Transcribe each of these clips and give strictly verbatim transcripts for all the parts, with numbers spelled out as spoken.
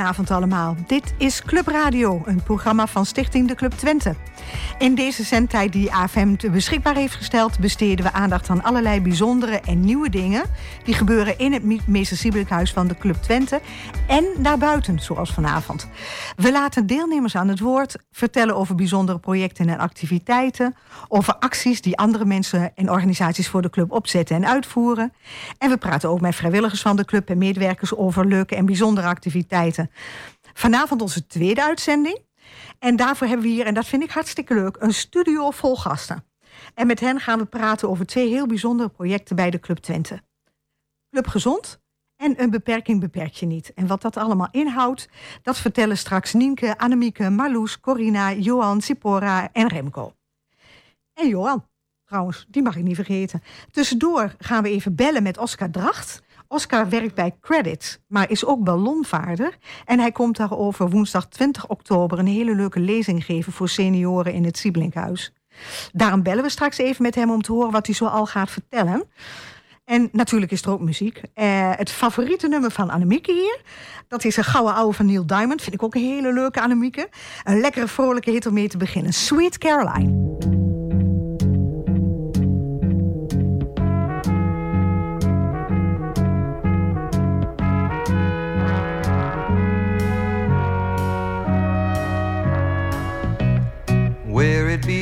Goedenavond allemaal. Dit is Klup Radio, een programma van Stichting de Klup Twente. In deze zendtijd die A F M beschikbaar heeft gesteld, besteden we aandacht aan allerlei bijzondere en nieuwe dingen die gebeuren in het Meester Siebelinkhuis van de Klup Twente en daarbuiten, zoals vanavond. We laten deelnemers aan het woord, vertellen over bijzondere projecten en activiteiten, over acties die andere mensen en organisaties voor de club opzetten en uitvoeren. En we praten ook met vrijwilligers van de club en medewerkers over leuke en bijzondere activiteiten. Vanavond onze tweede uitzending. En daarvoor hebben we hier, en dat vind ik hartstikke leuk, een studio vol gasten. En met hen gaan we praten over twee heel bijzondere projecten bij de Club Twente. Club Gezond en Een Beperking Beperkt Je Niet. En wat dat allemaal inhoudt, dat vertellen straks Nienke, Annemieke, Marloes, Corina, Johan, Zipora en Remco. En Johan, trouwens, die mag ik niet vergeten. Tussendoor gaan we even bellen met Oscar Dracht. Oscar werkt bij Krediet's, maar is ook ballonvaarder. En hij komt daarover woensdag twintig oktober een hele leuke lezing geven voor senioren in het Siebelinkhuis. Daarom bellen we straks even met hem om te horen wat hij zo al gaat vertellen. En natuurlijk is er ook muziek. Eh, het favoriete nummer van Annemieke hier, dat is een gouden ouwe van Neil Diamond. Vind ik ook een hele leuke, Annemieke. Een lekkere, vrolijke hit om mee te beginnen. Sweet Caroline. Where it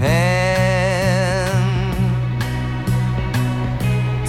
And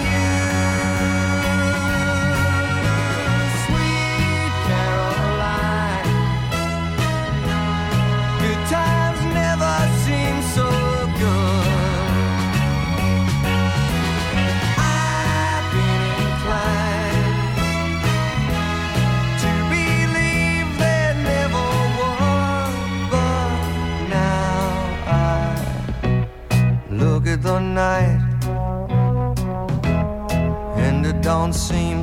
you. Sweet Caroline, good times never seem so good. I've been inclined the night, and it don't seem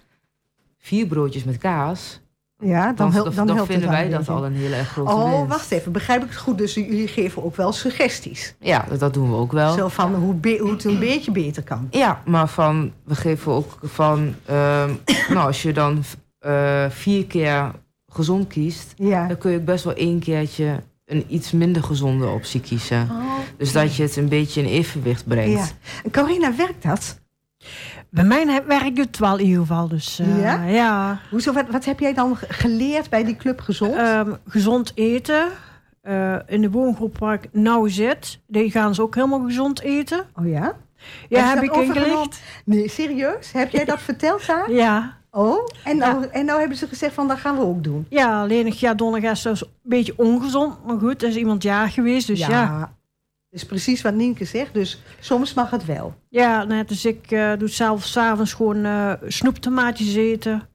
vier broodjes met kaas... Ja, dan, dan, dan, dan vinden wij dat al een hele erg grote winst. Oh, wacht even, begrijp ik het goed? Dus jullie geven ook wel suggesties? Ja, dat doen we ook wel. Zo van hoe, be- hoe het een beetje beter kan. Ja, maar van, we geven ook van... Um, nou, als je dan uh, vier keer gezond kiest... Ja. Dan kun je best wel één keertje een iets minder gezonde optie kiezen. Oh, okay. Dus dat je het een beetje in evenwicht brengt. Ja. Corina, werkt dat? Bij mij werkt het wel in ieder geval. Dus, uh, ja? ja. Hoezo, wat, wat heb jij dan geleerd bij die Klup Gezond? Uh, gezond eten. Uh, in de woongroep waar ik nou zit, die gaan ze ook helemaal gezond eten. Oh ja? Ja, heb, heb ik ingelicht. Nee, serieus? Heb jij dat verteld daar? Ja. Oh, en nou, ja. en nou hebben ze gezegd van, dat gaan we ook doen. Ja, alleen ja, donderdag is dat een beetje ongezond. Maar goed, er is iemand jaar geweest, dus ja. ja. Dus precies wat Nienke zegt, dus soms mag het wel. Ja, nee, dus ik uh, doe zelf 's avonds gewoon uh, snoeptomaatjes eten.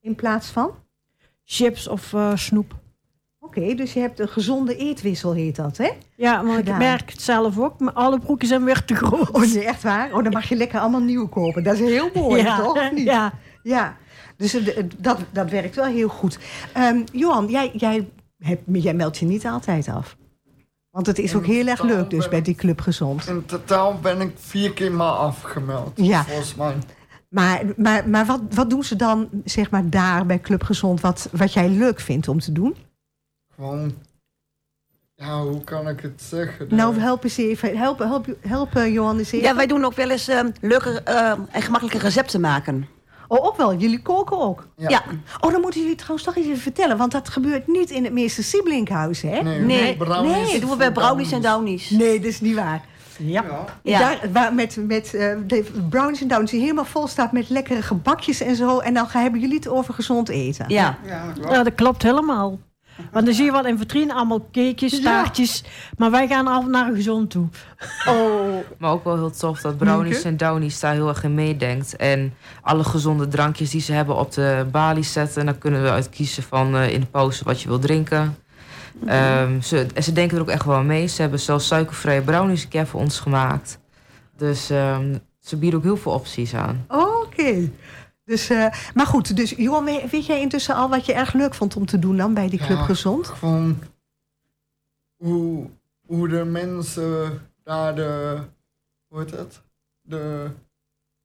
In plaats van? Chips of uh, snoep. Oké, okay, dus je hebt een gezonde eetwissel, heet dat, hè? Ja, maar gedaan. Ik merk het zelf ook. Maar alle broekjes zijn weer te groot. Oh, nee, echt waar? Oh, dan mag je lekker allemaal nieuw kopen. Dat is heel mooi, ja, toch? Of niet? Ja. Ja, dus dat, dat werkt wel heel goed. Um, Johan, jij, jij, heb, jij meldt je niet altijd af. Want het is in ook heel erg leuk dus bij die Klup Gezond. In totaal ben ik vier keer maar afgemeld, ja. Volgens mij. Maar, maar, maar wat, wat doen ze dan, zeg maar, daar bij Klup Gezond, wat, wat jij leuk vindt om te doen? Gewoon, ja, hoe kan ik het zeggen? Daar? Nou, help eens even. Help, help, help uh, Johan eens even. Ja, wij doen ook wel eens uh, leuke uh, en gemakkelijke recepten maken. Oh, ook wel. Jullie koken ook? Ja. Ja. Oh, dan moeten jullie trouwens toch eens even vertellen. Want dat gebeurt niet in het Meester Siebelinkhuis, hè? Nee, nee. Brownies. Nee, dat doen we bij brownies en downies. Nee, dat is niet waar. Ja. Ja. Daar, waar met met uh, de brownies en downies die helemaal vol staat met lekkere gebakjes en zo. En dan gaan, hebben jullie het over gezond eten. Ja, ja, dat klopt, ja, dat klopt helemaal. Want dan zie je wel in vitrine allemaal cakejes, taartjes. Ja. Maar wij gaan altijd naar gezond toe. Oh. Maar ook wel heel tof dat brownies en downies daar heel erg in meedenkt. En alle gezonde drankjes die ze hebben op de balie zetten. En dan kunnen we uitkiezen van uh, in de pauze wat je wil drinken. Mm-hmm. Um, ze, en ze denken er ook echt wel mee. Ze hebben zelfs suikervrije brownies een keer voor ons gemaakt. Dus um, ze bieden ook heel veel opties aan. Oké. Okay. Dus, uh, maar goed, dus Johan, weet jij intussen al wat je erg leuk vond om te doen dan bij die Klup Gezond? Ja, gewoon hoe, hoe de mensen daar de, hoe heet dat? De,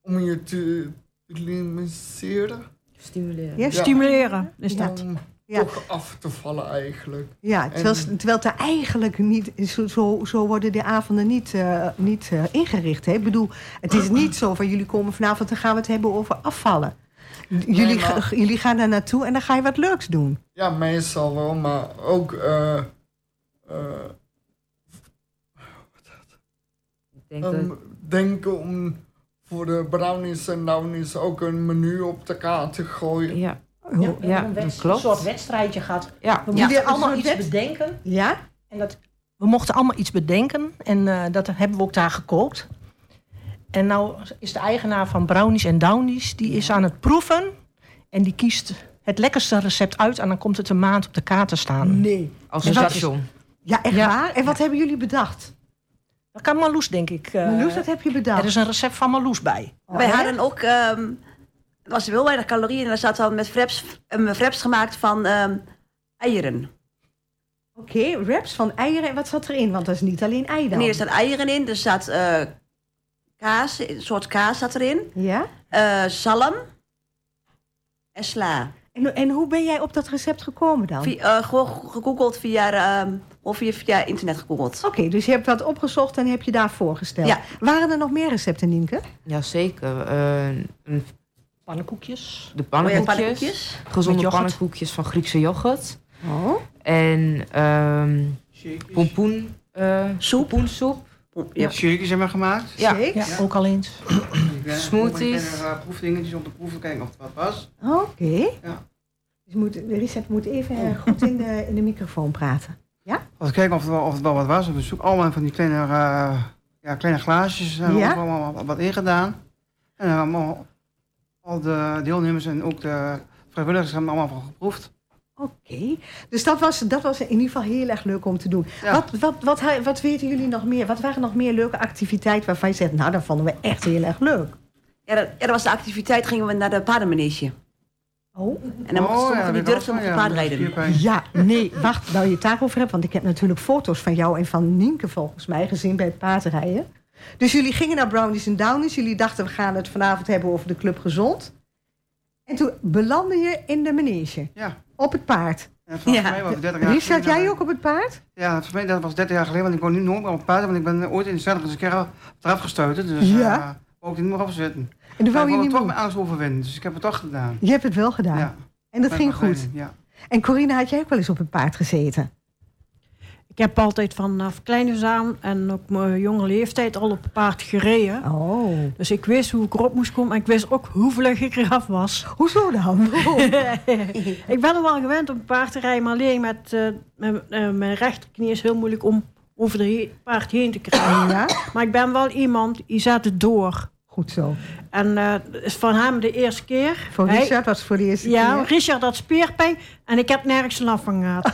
om je te stimuleren. Stimuleren. Ja, stimuleren is dat. Om ja. toch af te vallen eigenlijk. Ja, terwijl, en, terwijl het er eigenlijk niet, zo, zo, zo worden de avonden niet, uh, niet uh, ingericht. Hè? Ik bedoel, het is niet zo van jullie komen vanavond en gaan we het hebben over afvallen. Jullie, nee, maar, g- jullie gaan daar naartoe en dan ga je wat leuks doen. Ja, meestal wel, maar ook... Uh, uh, Ik denk um, dat... Denken om voor de brownies en downies ook een menu op de kaart te gooien. Ja. Ja, ja, een, wedst- een soort wedstrijdje gaat. Ja. We mochten ja. allemaal iets wet- bedenken. Ja? En dat, we mochten allemaal iets bedenken. En uh, dat hebben we ook daar gekookt. En nou is de eigenaar van Brownies en Downies... die is aan het proeven. En die kiest het lekkerste recept uit. En dan komt het een maand op de kaart te staan. Nee. Als een station. Ja, echt ja. waar? En wat ja. hebben jullie bedacht? Dat kan Marloes, denk ik. Uh, Marloes, dat heb je bedacht. Er is een recept van Marloes bij. Oh, Wij hadden ook... Um, Er was heel weinig calorieën en er zat dan met wraps, een wraps gemaakt van um, eieren. Oké, okay, wraps van eieren. En wat zat erin? Want dat is niet alleen ei dan. Nee, er zat eieren in. Er zat uh, kaas, een soort kaas zat erin. Ja? Uh, zalm en sla. En, en hoe ben jij op dat recept gekomen dan? Via, uh, gewoon gegoogeld via, uh, of via, via internet gegoogeld. Oké, okay, dus je hebt dat opgezocht en heb je daar voorgesteld. Ja. Waren er nog meer recepten, Nienke? Jazeker. Uh, een... Pannenkoekjes. De pannenkoekjes. Oh ja, pannenkoekjes. Gezonde pannenkoekjes van Griekse yoghurt. Oh. En um, pompoen, uh, soep. pompoensoep. Ja. Shakejes hebben we gemaakt. Ja. Ja. ja, ook al eens. Ik ben, Smoothies. Ik ben er uh, proefdingetjes om te proeven, kijken of het wat was. Oké. Okay. Ja. Dus moet, Richard moet even uh, goed in de, in de microfoon praten. Ja? Als we kijken of het, wel, of het wel wat was. We zoeken allemaal van die kleine, uh, ja, kleine glaasjes. Uh, ja? Allemaal wat, wat ingedaan. En dan allemaal... Al de deelnemers en ook de vrijwilligers hebben allemaal van geproefd. Oké, okay. Dus dat was, dat was in ieder geval heel erg leuk om te doen. Ja. Wat, wat, wat, wat, wat weten jullie nog meer? Wat waren nog meer leuke activiteiten waarvan je zegt... nou, dat vonden we echt heel erg leuk. Ja, dat, ja, dat was de activiteit, gingen we naar de paardenmanege. Oh. En dan mochten we niet durven op de paard rijden. Ja, nee, wacht, nou je het daarover hebt... want ik heb natuurlijk foto's van jou en van Nienke volgens mij gezien bij het paardrijden. Dus jullie gingen naar Brownies en Downies. Jullie dachten, we gaan het vanavond hebben over de Klup Gezond. En toen belandde je in de manege. Ja. Op het paard. Ja, volgens ja. mij was dertig jaar Richard, jij ook op het paard? Ja, volgens mij dat was dertig jaar geleden. Want ik kon nu nooit meer op het paard. Want ik ben ooit in de zestig keer eraf gestoten. Dus ja. uh, ook niet meer opzetten. En dan wou je niet meer... Ik wou toch mijn angst overwinnen. Dus ik heb het toch gedaan. Je hebt het wel gedaan. Ja. En dat ging goed. Geleden, ja. En Corina, had jij ook wel eens op het paard gezeten? Ik heb altijd vanaf kleine aan en op mijn jonge leeftijd al op paard gereden. Oh. Dus ik wist hoe ik erop moest komen en ik wist ook hoe vlug ik eraf was. Hoezo dan? Oh. Ik ben er wel gewend om paard te rijden, maar alleen met uh, mijn, uh, mijn rechterknie is heel moeilijk om over de he- paard heen te krijgen. Ja? Maar ik ben wel iemand, die zet het door. Goed zo. En uh, is van hem de eerste keer. Voor Richard hij, was voor de eerste ja, keer. Ja, Richard had speerpijn en ik heb nergens een last van gehad.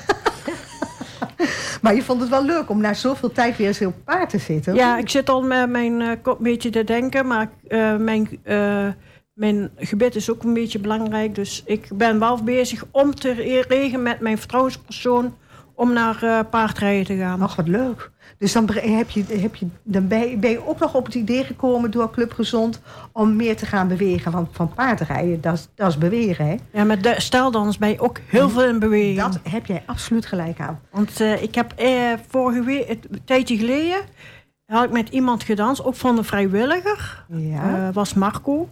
Maar je vond het wel leuk om na zoveel tijd weer eens op paard te zitten? Ja, ik zit al met mijn uh, kop een beetje te denken, maar uh, mijn... Uh, Mijn gebed is ook een beetje belangrijk. Dus ik ben wel bezig om te regelen met mijn vertrouwenspersoon om naar uh, paardrijden te gaan. Ach, wat leuk. Dus dan, heb je, heb je, dan ben, je, ben je ook nog op het idee gekomen door Club Gezond om meer te gaan bewegen. Want van paardrijden, dat, dat is bewegen, hè? Ja, maar de stijldans ben je ook heel en veel in beweging. Dat heb jij absoluut gelijk aan. Want uh, ik heb uh, vorige week, een tijdje geleden... had ik met iemand gedanst, ook van een vrijwilliger. Ja. Uh, was Marco.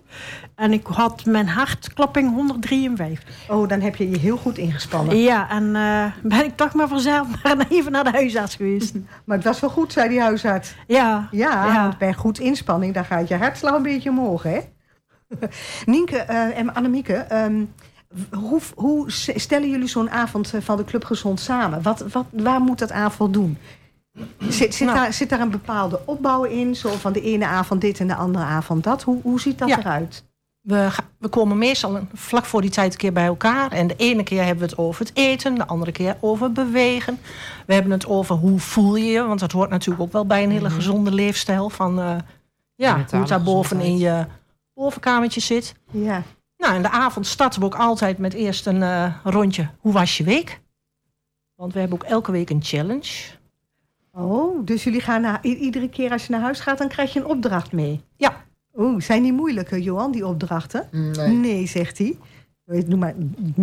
En ik had mijn hartklapping honderddrieënvijftig. Oh, dan heb je je heel goed ingespannen. Ja, en uh, ben ik toch maar vanzelf maar even naar de huisarts geweest. Maar het was wel goed, zei die huisarts. Ja. Ja, ja. Want bij goed inspanning, dan gaat je hartslag een beetje omhoog, hè? Nienke uh, en Annemieke... Um, Hoe, hoe stellen jullie zo'n avond van de Club Gezond samen? Wat, wat, waar moet dat avond doen? Zit, zit, nou. daar, zit daar een bepaalde opbouw in? Zo van de ene avond dit en de andere avond dat? Hoe, hoe ziet dat ja. eruit? We, we komen meestal vlak voor die tijd een keer bij elkaar. En de ene keer hebben we het over het eten. De andere keer over bewegen. We hebben het over hoe voel je je. Want dat hoort natuurlijk ook wel bij een hele mm-hmm. gezonde leefstijl. Van uh, ja, hoe het daar boven in je bovenkamertje zit. Ja. Nou, en de avond starten we ook altijd met eerst een uh, rondje. Hoe was je week? Want we hebben ook elke week een challenge. Oh, dus jullie gaan na, i- iedere keer als je naar huis gaat, dan krijg je een opdracht mee? Ja. Oeh, zijn die moeilijk, Johan, die opdrachten? Nee. Nee, zegt hij. Noem maar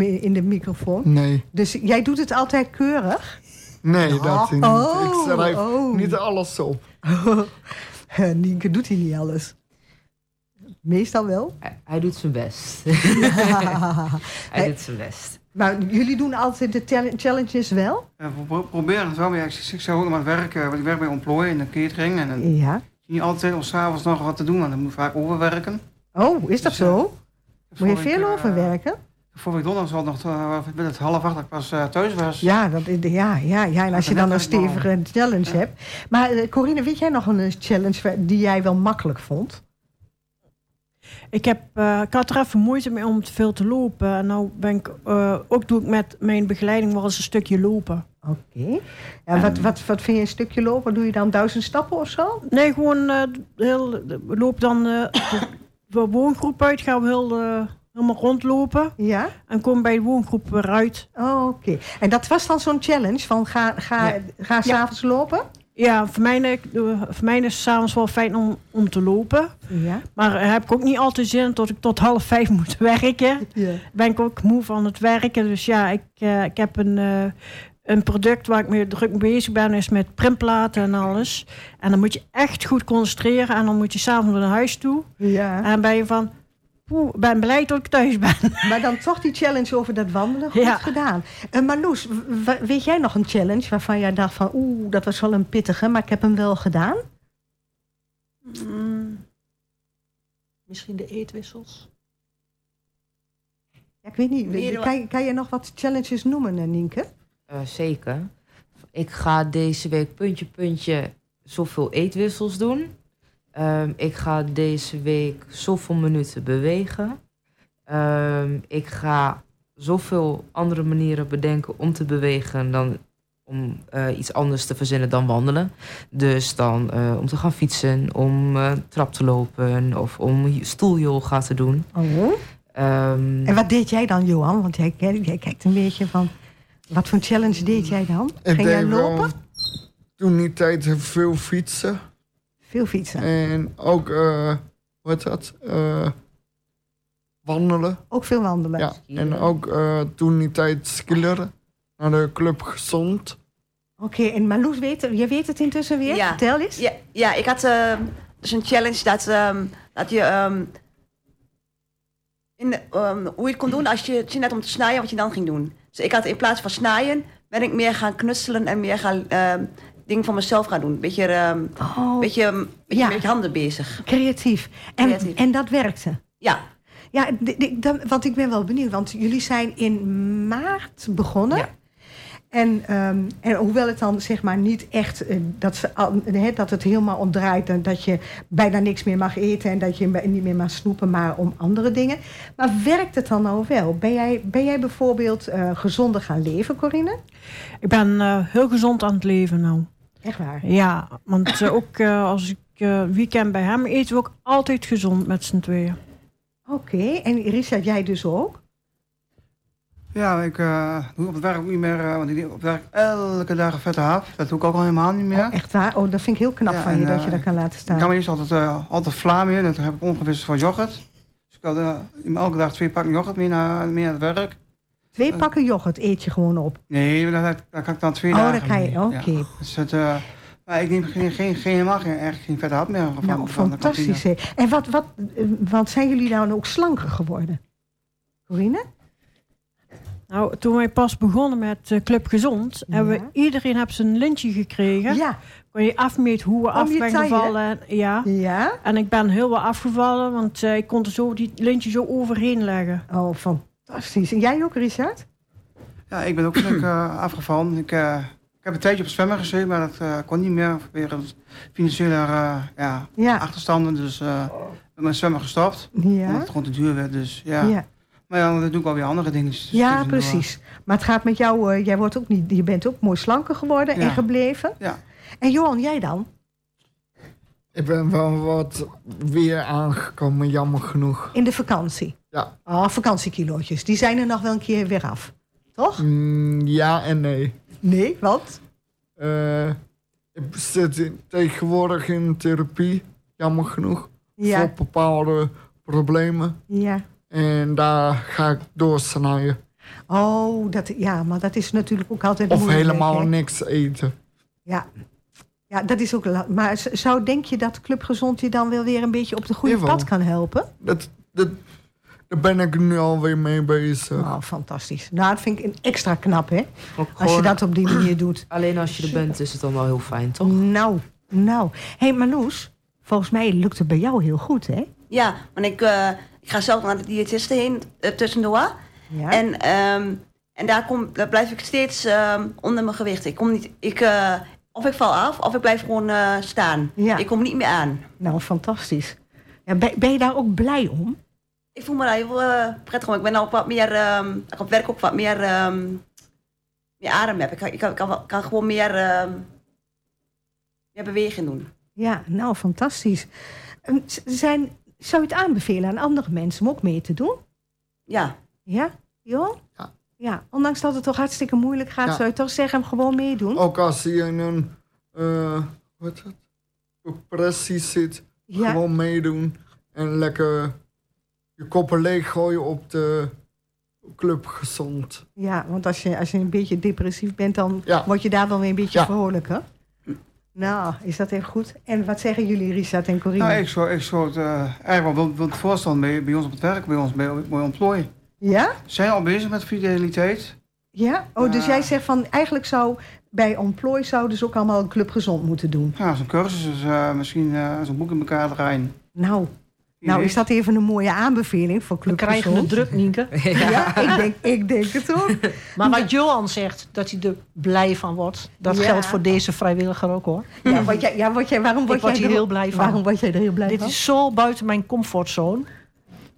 in de microfoon. Nee. Dus jij doet het altijd keurig? Nee, oh. dat niet. Oh. Ik schrijf oh. niet alles op. Nienke doet hij niet alles. Meestal wel. Hij, hij doet zijn best. Ja. Hij nee. doet zijn best. Maar jullie doen altijd de tele- challenges wel? Ja, we pro- proberen het wel. Maar ja, ik, ik zou ook nog aan het werken. Want ik werk bij ontplooien in de catering. En dan ja. zie je altijd om s'avonds nog wat te doen. Want dan moet ik vaak overwerken. Oh, is dat dus, zo? Uh, moet je veel ik, overwerken? Uh, Vorige week donderdag was nog uh, met het half acht dat ik pas uh, thuis was. Ja, dat, ja, ja, ja, en als je dan een stevige challenge ja. hebt. Maar uh, Corine, weet jij nog een challenge die jij wel makkelijk vond? Ik, heb, uh, ik had er even moeite mee om te veel te lopen. En nou ben ik, uh, ook doe ik met mijn begeleiding wel eens een stukje lopen. Oké. Okay. Ja, wat, wat, wat vind je een stukje lopen? Doe je dan duizend stappen of zo? Nee, gewoon uh, heel, we lopen dan uh, de, de woongroep uit. Gaan we heel, uh, helemaal rondlopen. Ja. En komen bij de woongroep weer uit. Oh, oké. Okay. En dat was dan zo'n challenge van ga, ga, ja. ga s'avonds ja. lopen? Ja, voor mij, voor mij is het s'avonds wel fijn om, om te lopen. Ja. Maar heb ik ook niet altijd zin tot ik tot half vijf moet werken. Ja. Ben ik ook moe van het werken. Dus ja, ik, uh, ik heb een, uh, een product waar ik mee druk mee bezig ben. Is met printplaten en alles. En dan moet je echt goed concentreren. En dan moet je s'avonds naar huis toe. Ja. En dan ben je van... Ik ben blij dat ik thuis ben. Maar dan toch die challenge over dat wandelen. Goed ja. gedaan. Uh, Marloes, w- w- weet jij nog een challenge waarvan jij dacht van... oeh, dat was wel een pittige, maar ik heb hem wel gedaan? Mm. Misschien de eetwissels? Ja, ik weet niet. Kan, kan je nog wat challenges noemen, Nienke? Uh, zeker. Ik ga deze week puntje, puntje zoveel eetwissels doen... Um, ik ga deze week zoveel minuten bewegen. Um, ik ga zoveel andere manieren bedenken om te bewegen... dan om uh, iets anders te verzinnen dan wandelen. Dus dan uh, om te gaan fietsen, om uh, trap te lopen... of om stoelyoga te doen. Oh. Um, en wat deed jij dan, Johan? Want jij, jij kijkt een beetje van... Wat voor challenge deed jij dan? Ging ik jij lopen? Wel, toen die tijd veel fietsen... Veel fietsen. En ook, uh, wat dat? Uh, wandelen. Ook veel wandelen. Ja, skieren. En ook uh, toen die tijd skilleren. Naar de Club Gezond. Oké, okay, en Marloes, weet, jij weet het intussen weer? Ja. Vertel eens. Ja, ja, ik had uh, dus een challenge dat, um, dat je... Um, in de, um, hoe je het kon doen als je het zin had om te snijden, wat je dan ging doen. Dus ik had in plaats van snijden, ben ik meer gaan knutselen en meer gaan... Um, ding van mezelf gaan doen. Beetje, um, oh, beetje, um, beetje ja. met je handen bezig. Creatief. En, Creatief. en dat werkte? Ja. ja d- d- d- want ik ben wel benieuwd. Want jullie zijn in maart begonnen. Ja. En, um, en hoewel het dan zeg maar niet echt uh, dat, ze, uh, he, dat het helemaal omdraait en dat je bijna niks meer mag eten en dat je niet meer mag snoepen, maar om andere dingen. Maar werkt het dan nou wel? Ben jij, ben jij bijvoorbeeld uh, gezonder gaan leven, Corine? Ik ben uh, heel gezond aan het leven nou. Echt waar? Ja, want uh, ook uh, als ik uh, weekend bij hem eet, we ook altijd gezond met z'n tweeën. Oké, okay. En Richard, jij dus ook? Ja, ik uh, doe op het werk niet meer, uh, want ik doe op het werk elke dag een vette haaf. Dat doe ik ook al helemaal niet meer. Oh, echt waar? Oh, dat vind ik heel knap ja, van en, je, dat uh, je dat kan laten staan. Ik kan me eerst altijd, uh, altijd vla meer, dat heb ik omgewisseld voor yoghurt. Dus ik had uh, elke dag twee pakken yoghurt mee naar, mee naar het werk. Twee uh, pakken yoghurt eet je gewoon op? Nee, daar kan ik dan twee oh, dagen Oh, daar kan je, oké. Okay. Ja. Dus het... Uh, Maar ik neem geen, geen, geen, helemaal geen, echt geen vette hap meer van, nou, van fantastisch. De en wat, wat, wat zijn jullie nou ook slanker geworden? Corine? Nou, toen wij pas begonnen met uh, Klup Gezond... Ja. Hebben we, iedereen heeft zijn lintje gekregen. Ja. Kon je afmeten hoe we af ben gevallen. Ja. Ja. En ik ben heel wat afgevallen, want uh, ik kon er zo die lintje zo overheen leggen. Oh, fantastisch. En jij ook, Richard? Ja, ik ben ook uh, afgevallen. Ik... Uh, Ik heb een tijdje op zwemmen gezeten, maar dat uh, kon niet meer. Wegens financiële uh, ja, ja. achterstanden. Dus ik uh, ben met zwemmen gestopt. Ja. Omdat het gewoon te duur werd. Dus, ja. Ja. Maar ja, dan doe ik alweer andere dingen. Dus ja, precies. Door. Maar het gaat met jou. Uh, jij wordt ook niet, je bent ook mooi slanker geworden ja. en gebleven. Ja. En Johan, jij dan? Ik ben wel wat weer aangekomen, jammer genoeg. In de vakantie? Ja. Oh, vakantiekilootjes. Die zijn er nog wel een keer weer af. Toch? Mm, ja en nee. Nee, wat? Uh, ik zit in, tegenwoordig in therapie, jammer genoeg. Ja. Voor bepaalde problemen. Ja. En daar ga ik door snijden. Oh, dat, ja, maar dat is natuurlijk ook altijd of moeilijk. Of helemaal hè? Niks eten. Ja. Ja, dat is ook... La- maar zou denk je dat Klup Gezond je dan wel weer een beetje op de goede Jawel. Pad kan helpen? Dat... dat Daar ben ik nu alweer mee bezig. Nou, fantastisch. Nou, dat vind ik een extra knap, hè? Ook als gewoon... je dat op die manier doet. Alleen als je er bent, is het dan wel heel fijn, toch? Nou, nou. Hé, hey, Marloes, volgens mij lukt het bij jou heel goed, hè? Ja, want ik, uh, ik ga zelf naar de diëtiste heen uh, tussendoor. Ja. En, um, en daar, kom, daar blijf ik steeds um, onder mijn gewicht. Ik kom niet... Ik, uh, of ik val af, of ik blijf gewoon uh, staan. Ja. Ik kom niet meer aan. Nou, fantastisch. Ja, ben, ben je daar ook blij om? Ik voel me daar heel uh, prettig om. Ik ben ook wat meer... Um, ik werk ook wat meer... Um, meer adem heb. Ik, ik, kan, ik kan, kan gewoon meer... Um, meer beweging doen. Ja, nou, fantastisch. Zijn, zou je het aanbevelen aan andere mensen om ook mee te doen? Ja. Ja? Joh? Ja. Ja. Ondanks dat het toch hartstikke moeilijk gaat... Ja. Zou je toch zeggen, gewoon meedoen? Ook als je in een... Uh, wat is dat? Depressie zit. Ja. Gewoon meedoen. En lekker... Je koppen leeg gooien op de Klup Gezond. Ja, want als je, als je een beetje depressief bent... dan ja. word je daar wel weer een beetje ja. vrolijker. Nou, is dat even goed? En wat zeggen jullie, Richard en Corine? Nou, ik zou, ik zou het uh, eigenlijk wel wilt voorstellen bij, bij ons op het werk, bij ons bij, bij ontplooi. Ja? Zijn al bezig met fideliteit. Ja? Oh, uh, dus jij zegt van... eigenlijk zou bij ontplooi zouden ze ook allemaal een Klup Gezond moeten doen. Ja, zo'n cursus, dus, uh, misschien uh, zo'n boek in elkaar draaien. Nou... Nou, is dat even een mooie aanbeveling voor Klup Gezond? We krijgen de druk, Nienke. Ja, ja ik, denk, ik denk het ook. Maar wat Johan zegt, dat hij er blij van wordt... dat ja. geldt voor deze vrijwilliger ook, hoor. Ja, word jij, ja word jij, waarom word ik jij word hier er heel blij van? Waarom word jij er heel blij Dit van? Dit is zo buiten mijn comfortzone.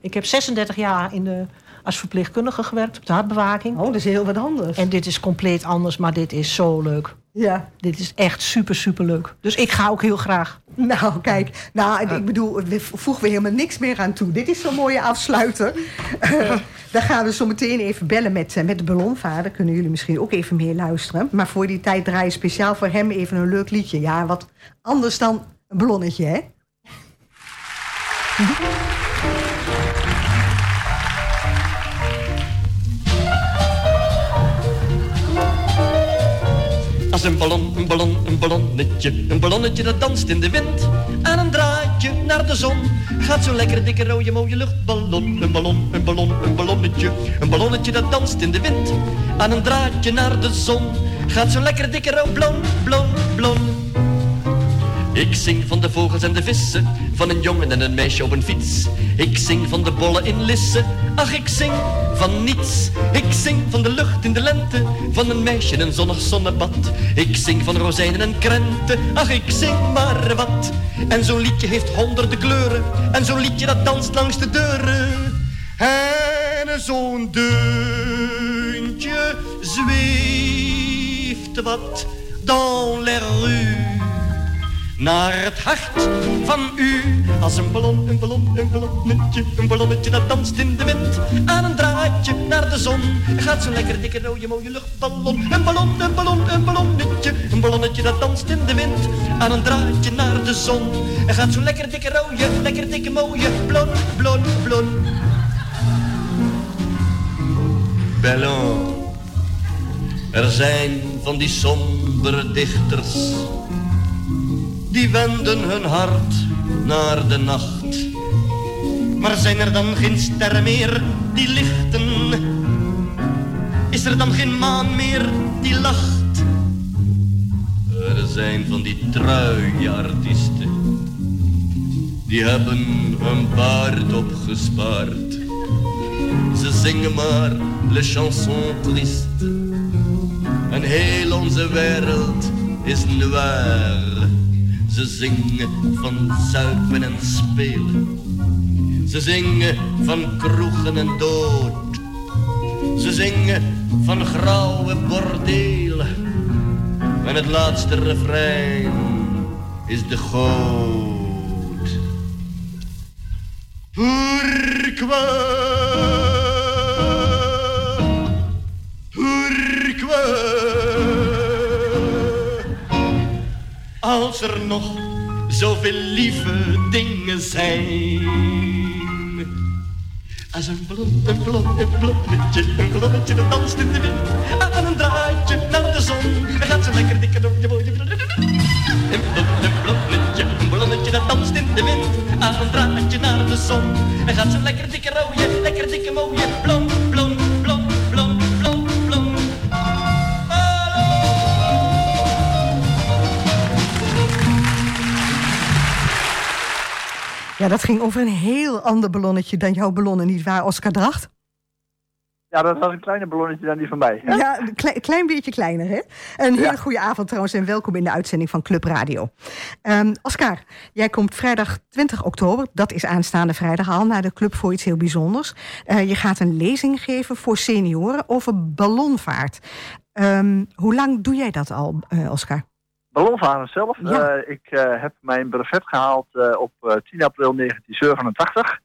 Ik heb zesendertig jaar in de, als verpleegkundige gewerkt op de hartbewaking. Oh, dat is heel wat anders. En dit is compleet anders, maar dit is zo leuk. Ja. Dit is echt super, super leuk. Dus ik ga ook heel graag. Nou, kijk. Nou, ik bedoel, we voegen we helemaal niks meer aan toe. Dit is zo'n mooie afsluiter. Uh, dan gaan we zo meteen even bellen met, met de ballonvader. Kunnen jullie misschien ook even meer luisteren. Maar voor die tijd draai je speciaal voor hem even een leuk liedje. Ja, wat anders dan een ballonnetje, hè? Als een ballon, een ballon, een ballonnetje, een ballonnetje dat danst in de wind. Aan een draadje naar de zon gaat zo'n lekker dikke rode mooie luchtballon. Een ballon, een ballon, een ballonnetje, een ballonnetje dat danst in de wind. Aan een draadje naar de zon gaat zo'n lekker dikke rood blon, blon, blon. Ik zing van de vogels en de vissen, van een jongen en een meisje op een fiets. Ik zing van de bollen in Lisse, ach ik zing van niets. Ik zing van de lucht in de lente, van een meisje in een zonnig zonnebad. Ik zing van rozijnen en krenten, ach ik zing maar wat. En zo'n liedje heeft honderden kleuren, en zo'n liedje dat danst langs de deuren. En zo'n deuntje zweeft wat dans les rues. Naar het hart van u, als een ballon, een ballon, een ballonnetje, een ballonnetje dat danst in de wind. Aan een draadje naar de zon gaat zo'n lekker dikke rode mooie luchtballon. Een ballon, een ballon, een ballonnetje, een ballonnetje dat danst in de wind. Aan een draadje naar de zon gaat zo'n lekker dikke rode, lekker dikke mooie blon, blon, blon. Ballon, er zijn van die sombere dichters. Die wenden hun hart naar de nacht. Maar zijn er dan geen sterren meer die lichten? Is er dan geen maan meer die lacht? Er zijn van die trui-artiesten. Die hebben hun baard opgespaard. Ze zingen maar les chansons tristes. En heel onze wereld is noir. Ze zingen van zuipen en spelen. Ze zingen van kroegen en dood. Ze zingen van grauwe bordelen. En het laatste refrein is de goot. Pourquoi? Pourquoi? Als er nog zoveel lieve dingen zijn. Als een ballon, een ballon, een ballonnetje, een ballonnetje dat danst in de wind. Aan een draadje naar de zon, gaat ze lekker dikke door je mooie. Een ballon, een ballonnetje, een ballonnetje dat danst in de wind. Aan een draadje naar de zon, gaat ze lekker dikke rode, lekker dikke mooie blond, blond. Ja, dat ging over een heel ander ballonnetje dan jouw ballonnen, nietwaar, Oscar Dracht? Ja, dat was een kleiner ballonnetje dan die van mij. Hè? Ja, een klein, klein beetje kleiner, hè? Een hele ja. goede avond trouwens en welkom in de uitzending van Klup Radio. Um, Oscar, jij komt vrijdag twintig oktober, dat is aanstaande vrijdag al, naar de Klup voor iets heel bijzonders. Uh, je gaat een lezing geven voor senioren over ballonvaart. Um, hoe lang doe jij dat al, uh, Oscar? Ballonvaren zelf. Ja. Uh, ik uh, heb mijn brevet gehaald uh, op uh, tien april negentien zevenentachtig.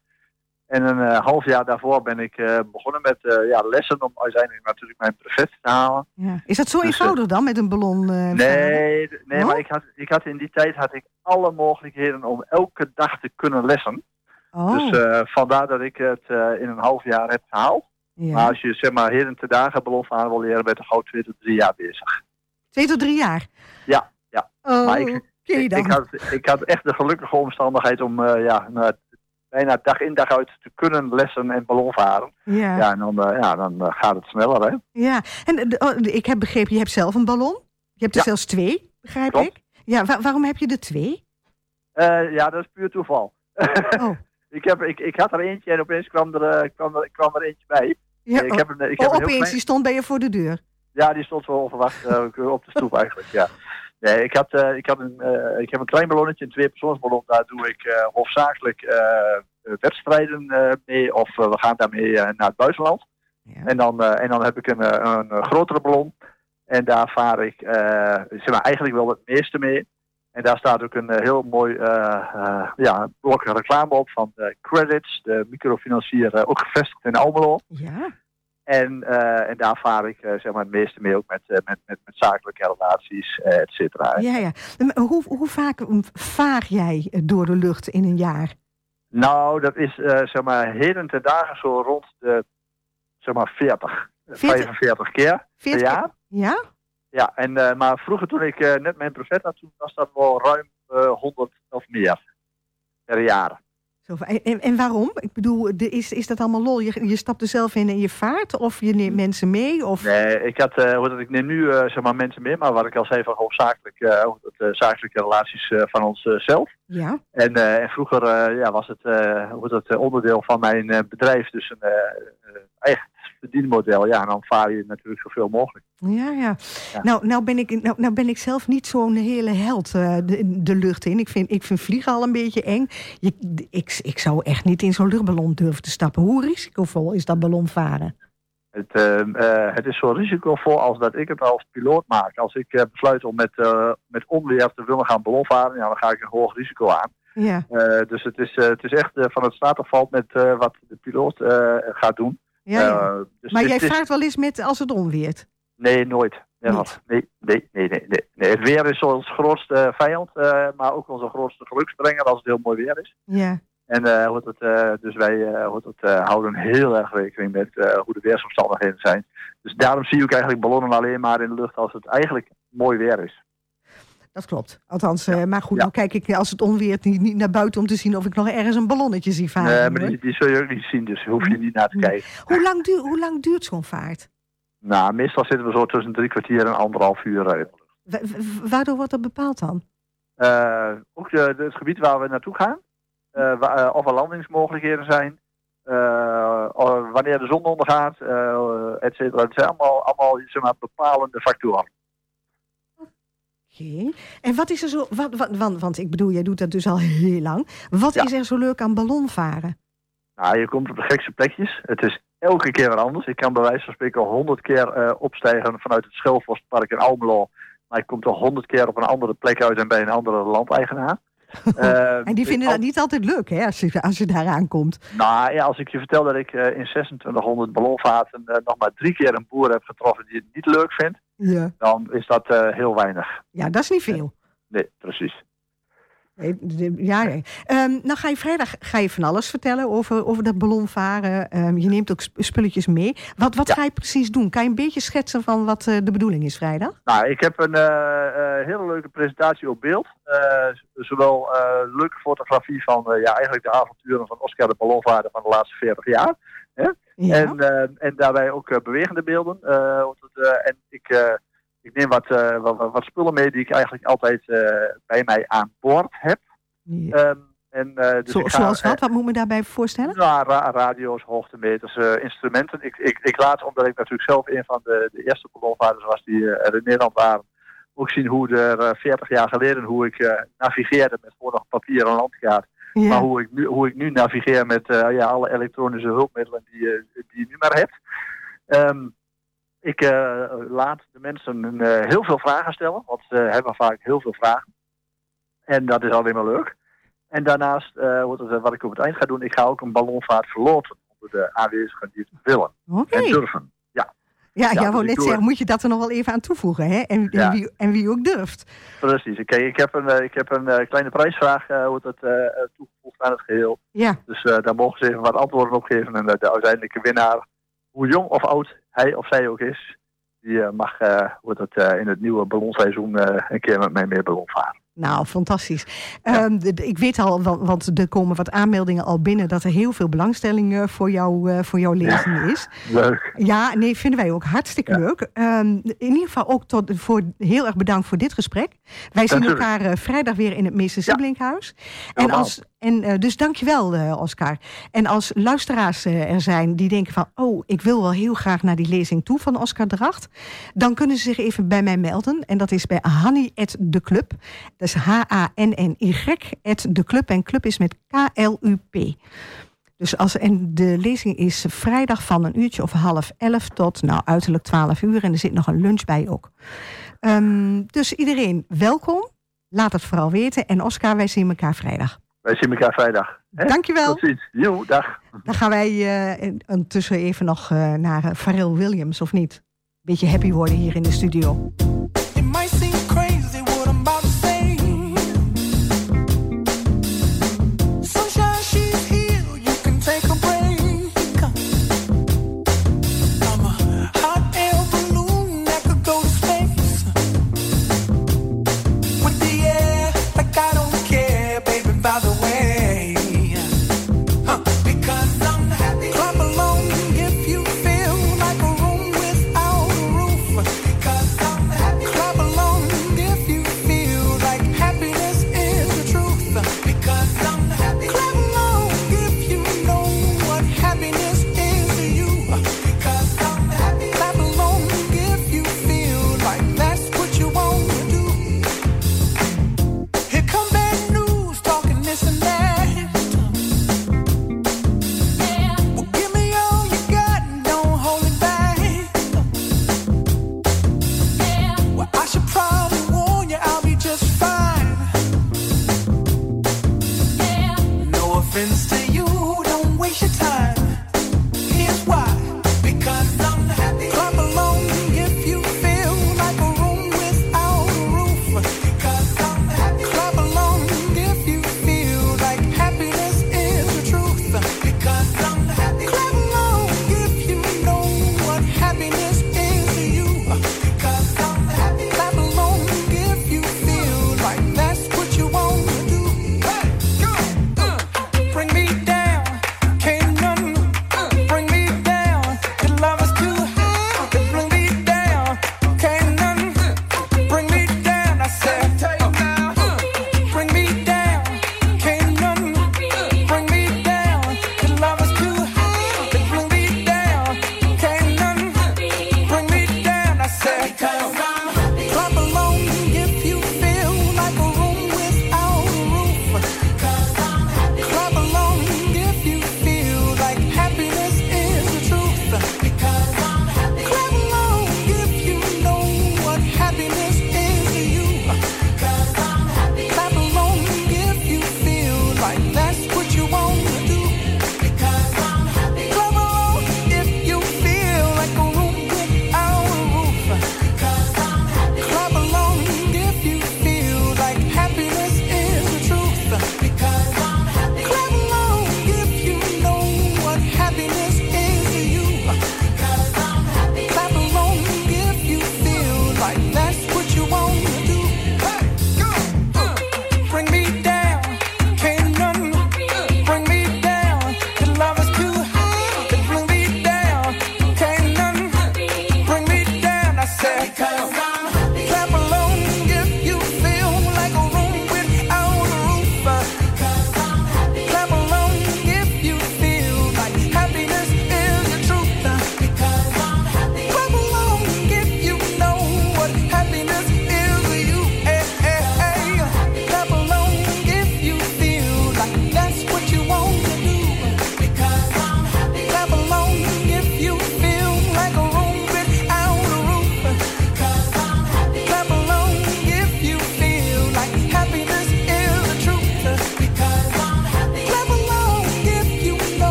En een uh, half jaar daarvoor ben ik uh, begonnen met uh, ja, lessen om uiteindelijk natuurlijk mijn brevet te halen. Ja. Is dat zo dus, eenvoudig uh, dan met een ballon? Uh, nee, d- nee oh? maar ik had, ik had in die tijd had ik alle mogelijkheden om elke dag te kunnen lessen. Oh. Dus uh, vandaar dat ik het uh, in een half jaar heb gehaald. Ja. Maar als je zeg maar heden te dagen ballonvaren wil leren, ben je gauw twee tot drie jaar bezig. Twee tot drie jaar? Ja. Ja, oh, maar ik, ik, ik, had, ik had echt de gelukkige omstandigheid om uh, ja, bijna dag in dag uit te kunnen lessen en ballonvaren. Ja, ja en dan, uh, ja, dan uh, gaat het sneller, hè. Ja, en uh, ik heb begrepen, je hebt zelf een ballon. Je hebt er ja. zelfs twee, begrijp Klopt. ik. Ja, wa- waarom heb je er twee? Uh, ja, dat is puur toeval. Oh. ik, heb, ik, ik had er eentje en opeens kwam er, uh, kwam er, kwam er eentje bij. Ja, ik oh. heb een, ik oh, heb opeens, een heel klein... die stond bij je voor de deur? Ja, die stond zo onverwacht uh, op de stoep eigenlijk, ja. Nee, ik, had, uh, ik, had een, uh, ik heb een klein ballonnetje, een tweepersoonsballon. Daar doe ik uh, hoofdzakelijk uh, wedstrijden uh, mee. Of uh, we gaan daarmee uh, naar het buitenland. Ja. En, dan, uh, en dan heb ik een, een grotere ballon. En daar vaar ik uh, zeg maar, eigenlijk wel het meeste mee. En daar staat ook een heel mooi uh, uh, ja, blok reclame op van uh, Credits. De microfinancier, uh, ook gevestigd in Almelo. Ja. En, uh, en daar vaar ik uh, zeg maar het meeste mee ook met, uh, met, met, met zakelijke relaties, uh, et cetera. Ja, ja. Hoe, hoe vaak vaar jij door de lucht in een jaar? Nou, dat is uh, zeg maar heden ten dagen zo rond de zeg maar veertig, vijfenveertig keer veertig per jaar. Ja? Ja, en, uh, maar vroeger toen ik uh, net mijn brevet had, toen was dat wel ruim uh, honderd of meer per jaar. En, en waarom? Ik bedoel, is, is dat allemaal lol? Je, je stapt er zelf in en je vaart? Of je neemt mensen mee? Of... Nee, ik, had, uh, ik neem nu uh, zeg maar mensen mee. Maar wat ik al zei, van gewoon zakelijk, uh, zakelijke relaties uh, van onszelf. Uh, ja. En, uh, en vroeger uh, ja, was het uh, dat, uh, onderdeel van mijn uh, bedrijf. Dus een uh, eigen verdienmodel. Ja, en dan vaar je natuurlijk zoveel mogelijk. Ja, ja. ja. Nou, nou, ben ik, nou, nou ben ik zelf niet zo'n hele held uh, de, de lucht in. Ik vind, ik vind vliegen al een beetje eng. Je, ik, ik zou echt niet in zo'n luchtballon durven te stappen. Hoe risicovol is dat ballonvaren? Het, uh, uh, het is zo risicovol als dat ik het als piloot maak. Als ik uh, besluit om met, uh, met onweer te willen gaan ballonvaren, ja, dan ga ik een hoog risico aan. Ja. Uh, dus het is, uh, het is echt uh, van het staat of valt met uh, wat de piloot uh, gaat doen. Ja, ja. Uh, dus maar jij is... vaart wel eens met als het onweert? Nee, nooit. Nee, nee, nee, nee, nee, nee. Het weer is ons grootste vijand, uh, maar ook onze grootste geluksbrenger als het heel mooi weer is. Ja. En uh, het, uh, dus wij uh, het, uh, houden heel erg rekening met uh, hoe de weersomstandigheden zijn. Dus daarom zie ik eigenlijk ballonnen alleen maar in de lucht als het eigenlijk mooi weer is. Dat klopt. Althans, ja. uh, maar goed, ja. nou kijk ik als het onweert niet, niet naar buiten om te zien of ik nog ergens een ballonnetje zie varen. Nee, maar die, die zul je ook niet zien, dus hoef je niet naar te kijken. Hoe lang, duur, hoe lang duurt zo'n vaart? Nou, meestal zitten we zo tussen drie kwartier en anderhalf uur. Uh, Wa- waardoor wordt dat bepaald dan? Uh, ook de, de, het gebied waar we naartoe gaan. Uh, wa- uh, of er landingsmogelijkheden zijn. Uh, wanneer de zon ondergaat, uh, et cetera. Het zijn allemaal, allemaal zeg maar, bepalende factoren. Okay. En wat is er zo... Wat, wat, want, want ik bedoel, jij doet dat dus al heel lang. Wat ja. is er zo leuk aan ballonvaren? Nou, je komt op de gekste plekjes. Het is elke keer weer anders. Ik kan bij wijze van spreken honderd keer uh, opstijgen vanuit het Schelfhorstpark in Almelo. Maar ik kom er honderd keer op een andere plek uit en bij een andere landeigenaar. Uh, en die vinden dat al... niet altijd leuk, hè, als je, als je daar aankomt. Nou ja, als ik je vertel dat ik uh, in zesentwintighonderd ballonvaarten uh, nog maar drie keer een boer heb getroffen die het niet leuk vindt, ja. dan is dat uh, heel weinig. Ja, dat is niet veel. Nee, precies. Nee, ja, nee. Um, nou ga je vrijdag ga je van alles vertellen over, over dat ballonvaren. Um, je neemt ook spulletjes mee. Wat, wat ja. ga je precies doen? Kan je een beetje schetsen van wat uh, de bedoeling is vrijdag? Nou, ik heb een uh, uh, hele leuke presentatie op beeld. Uh, zowel uh, leuke fotografie van uh, ja, eigenlijk de avonturen van Oscar de ballonvaarder van de laatste veertig jaar. Hè? Ja. En, uh, en daarbij ook uh, bewegende beelden. Uh, en ik... Uh, Ik neem wat, uh, wat, wat spullen mee die ik eigenlijk altijd uh, bij mij aan boord heb. Ja. Um, en, uh, dus Zo, ik ga, zoals wat? Uh, wat moet me daarbij voorstellen? Nou, ra- radio's, hoogtemeters, uh, instrumenten. Ik, ik, ik laat, omdat ik natuurlijk zelf een van de, de eerste ballonvaarders was die uh, er in Nederland waren, ook zien hoe er uh, veertig jaar geleden hoe ik uh, navigeerde met gewoon nog papier en landkaart. Ja. Maar hoe ik, nu, hoe ik nu navigeer met uh, ja, alle elektronische hulpmiddelen die, uh, die je nu maar hebt. Um, Ik uh, laat de mensen uh, heel veel vragen stellen, want ze uh, hebben vaak heel veel vragen. En dat is alleen maar leuk. En daarnaast, uh, wat, het, wat ik op het eind ga doen, ik ga ook een ballonvaart verloten onder de aanwezigen die het willen okay. en durven. Ja, ja, ja, ja dus net zeggen, het. Moet je dat er nog wel even aan toevoegen, hè? En, ja. en, wie, en wie ook durft. Precies, ik, ik heb een, ik heb een uh, kleine prijsvraag uh, hoe het, uh, toegevoegd aan het geheel. Ja. Dus uh, daar mogen ze even wat antwoorden op geven en uh, de uiteindelijke winnaar, hoe jong of oud hij of zij ook is, die uh, mag uh, wordt het, uh, in het nieuwe ballonseizoen uh, een keer met mij meer ballon varen. Nou, fantastisch. Ja. Um, d- d- ik weet al, want, want er komen wat aanmeldingen al binnen, dat er heel veel belangstelling uh, voor, jou, uh, voor jouw lezing ja. is. Leuk. Ja, nee, vinden wij ook hartstikke ja. leuk. Um, in ieder geval ook tot, voor, heel erg bedankt voor dit gesprek. Wij zien Natuurlijk. elkaar uh, vrijdag weer in het Meester Siebelinkhuis. Ja. En als... En uh, dus dankjewel, uh, Oscar. En als luisteraars uh, er zijn die denken van... oh, ik wil wel heel graag naar die lezing toe van Oscar Dracht... dan kunnen ze zich even bij mij melden. En dat is bij Hanny at de Klup. Dat is H-A-N-N-Y at de Klup. En Klup is met K-L-U-P. Dus als, en de lezing is vrijdag van een uurtje of half elf... tot nou uiterlijk twaalf uur. En er zit nog een lunch bij ook. Um, dus iedereen, welkom. Laat het vooral weten. En Oscar, wij zien elkaar vrijdag. Wij zien elkaar vrijdag. Hè? Dankjewel. Tot ziens. Jo, dag. Dan gaan wij uh, intussen even nog uh, naar uh, Pharrell Williams, of niet? Beetje happy worden hier in de studio. by the way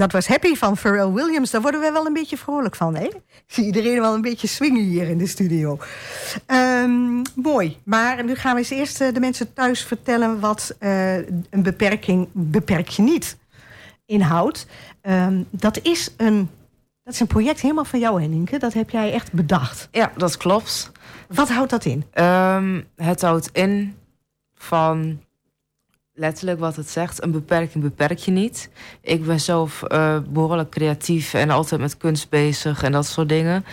Dat was Happy van Pharrell Williams. Daar worden we wel een beetje vrolijk van, hè? Ik zie iedereen wel een beetje swingen hier in de studio. Um, mooi. Maar nu gaan we eens eerst de mensen thuis vertellen wat uh, een beperking beperk je niet inhoudt. Um, dat is een... Dat is een project helemaal van jou, Nienke. Dat heb jij echt bedacht. Ja, dat klopt. Wat houdt dat in? Um, het houdt in van letterlijk wat het zegt. Een beperking beperk je niet. Ik ben zelf uh, behoorlijk creatief en altijd met kunst bezig en dat soort dingen.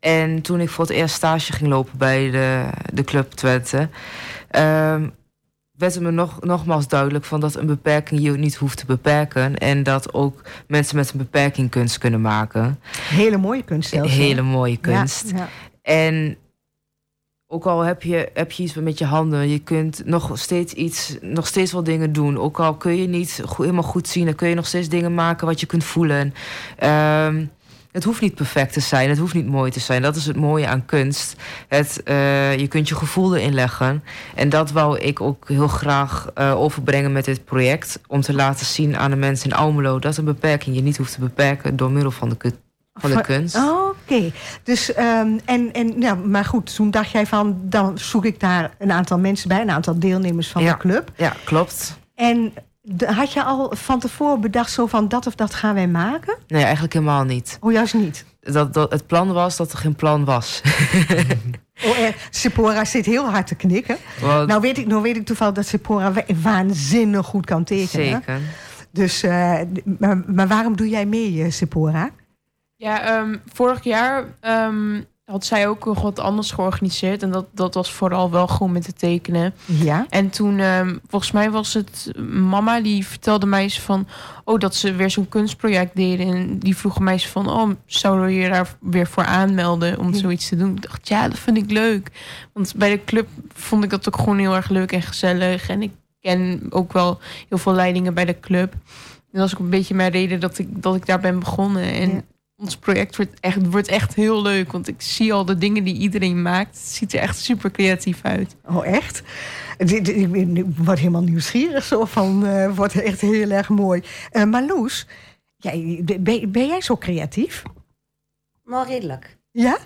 En toen ik voor het eerst stage ging lopen bij de, de Klup Twente, Um, werd het me nog, nogmaals duidelijk van dat een beperking je niet hoeft te beperken. En dat ook mensen met een beperking kunst kunnen maken. Hele mooie kunst zelfs. Hele mooie kunst. Ja, ja. En ook al heb je, heb je iets met je handen, je kunt nog steeds iets, nog steeds wel dingen doen. Ook al kun je niet goed, helemaal goed zien, dan kun je nog steeds dingen maken wat je kunt voelen. Um, Het hoeft niet perfect te zijn, het hoeft niet mooi te zijn. Dat is het mooie aan kunst. Het, uh, je kunt je gevoel erin leggen. En dat wou ik ook heel graag uh, overbrengen met dit project. Om te laten zien aan de mensen in Almelo dat een beperking je niet hoeft te beperken door middel van de, ku- van de kunst. Oh, oké. Okay. Dus, um, en, en, ja, maar goed, toen dacht jij van, dan zoek ik daar een aantal mensen bij, een aantal deelnemers van ja, de club. Ja, klopt. En had je al van tevoren bedacht zo van dat of dat gaan wij maken? Nee, eigenlijk helemaal niet. Oh, juist niet? Dat, dat het plan was dat er geen plan was. Oh, eh, Zipora zit heel hard te knikken. Wat? Nou weet ik, nou weet ik toevallig dat Zipora waanzinnig goed kan tekenen. Zeker. Dus, uh, maar, maar waarom doe jij mee, Zipora? Ja, um, vorig jaar um, had zij ook wat anders georganiseerd. En dat, dat was vooral wel gewoon met het tekenen. Ja. En toen, um, volgens mij was het mama die vertelde mij eens van, oh, dat ze weer zo'n kunstproject deden. En die vroeg mij eens van, oh, zouden we je daar weer voor aanmelden om zoiets te doen? Ik dacht, ja, dat vind ik leuk. Want bij de club vond ik dat ook gewoon heel erg leuk en gezellig. En ik ken ook wel heel veel leidingen bij de club. En dat was ook een beetje mijn reden dat ik, dat ik daar ben begonnen. En ja. Ons project wordt echt, wordt echt heel leuk. Want ik zie al de dingen die iedereen maakt. Het ziet er echt super creatief uit. Oh, echt? Ik word helemaal nieuwsgierig. Zo van, uh, wordt echt heel erg mooi. Uh, Marloes, jij, ben, ben jij zo creatief? Wel redelijk. Ja?